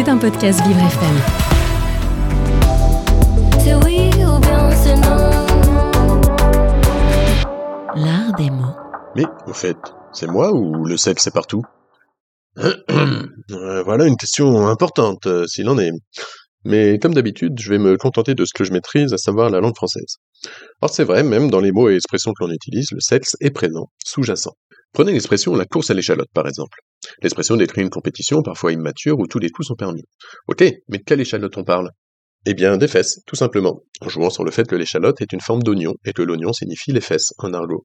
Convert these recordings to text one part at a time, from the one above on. C'est un podcast Vivre FM. L'art des mots. Mais, au fait, c'est moi ou le sexe est partout ? Voilà une question importante, s'il en est. Mais comme d'habitude, je vais me contenter de ce que je maîtrise, à savoir la langue française. Or c'est vrai, même dans les mots et expressions que l'on utilise, le sexe est présent, sous-jacent. Prenez l'expression « la course à l'échalote » par exemple. L'expression décrit une compétition, parfois immature, où tous les coups sont permis. Ok, mais de quelle échalote on parle ? Eh bien, des fesses, tout simplement, en jouant sur le fait que l'échalote est une forme d'oignon et que l'oignon signifie les fesses, en argot.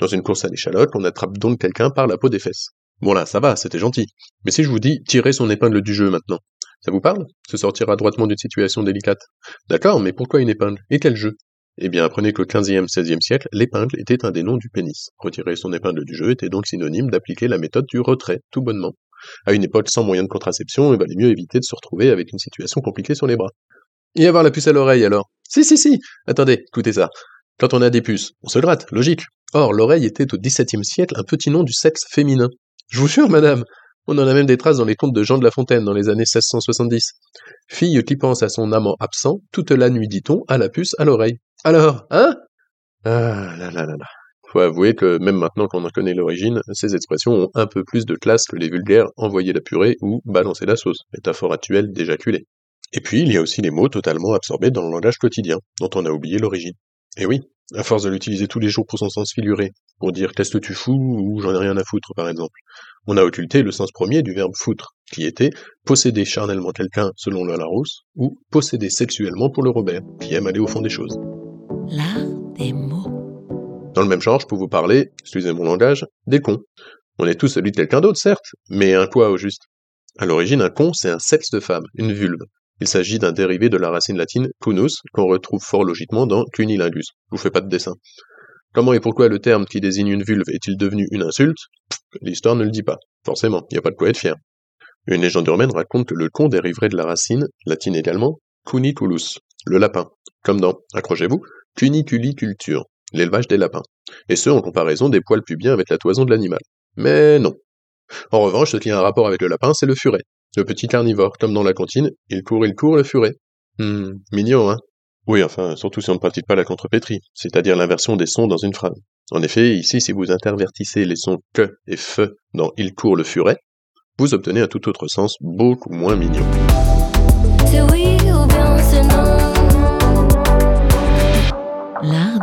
Dans une course à l'échalote, on attrape donc quelqu'un par la peau des fesses. Bon là, ça va, c'était gentil. Mais si je vous dis « tirer son épingle du jeu maintenant », ça vous parle ? Se sortir adroitement d'une situation délicate. D'accord, mais pourquoi une épingle ? Et quel jeu ? Eh bien, apprenez que au XVe, XVIe siècle, l'épingle était un des noms du pénis. Retirer son épingle du jeu était donc synonyme d'appliquer la méthode du retrait, tout bonnement. À une époque sans moyen de contraception, il valait mieux éviter de se retrouver avec une situation compliquée sur les bras. Et avoir la puce à l'oreille, alors ? Si, attendez, écoutez ça. Quand on a des puces, on se gratte, logique. Or, l'oreille était au XVIIe siècle un petit nom du sexe féminin. Je vous jure, madame, on en a même des traces dans les contes de Jean de La Fontaine dans les années 1670. Fille qui pense à son amant absent, toute la nuit, dit-on, a la puce à l'oreille. Alors, hein ? Ah là. Faut avouer que même maintenant qu'on en connaît l'origine, ces expressions ont un peu plus de classe que les vulgaires « envoyer la purée » ou « balancer la sauce », métaphore actuelle déjaculée. Et puis, il y a aussi les mots totalement absorbés dans le langage quotidien, dont on a oublié l'origine. Et oui, à force de l'utiliser tous les jours pour son sens figuré, pour dire « qu'est-ce que tu fous » ou « j'en ai rien à foutre » par exemple, on a occulté le sens premier du verbe « foutre », qui était « posséder charnellement quelqu'un » selon la Larousse, ou « posséder sexuellement » pour le Robert, qui aime aller au fond des choses. L'art des mots. Dans le même genre, je peux vous parler, excusez mon langage, des cons. On est tous celui de quelqu'un d'autre, certes, mais un quoi au juste ? À l'origine, un con, c'est un sexe de femme, une vulve. Il s'agit d'un dérivé de la racine latine cunus, qu'on retrouve fort logiquement dans Cunnilingus. Je vous fais pas de dessin. Comment et pourquoi le terme qui désigne une vulve est-il devenu une insulte ? L'histoire ne le dit pas. Forcément, il n'y a pas de quoi être fier. Une légende urbaine raconte que le con dériverait de la racine, latine également, cuniculus, le lapin. Comme dans, accrochez-vous, cuniculiculture, l'élevage des lapins. Et ce, en comparaison des poils pubiens avec la toison de l'animal. Mais non. En revanche, ce qui a un rapport avec le lapin, c'est le furet. Le petit carnivore, comme dans la cantine, il court, le furet. Mignon, hein ? Oui, enfin, surtout si on ne pratique pas la contrepétrie, c'est-à-dire l'inversion des sons dans une phrase. En effet, ici, si vous intervertissez les sons que et feu dans « il court le furet », vous obtenez un tout autre sens beaucoup moins mignon. L'art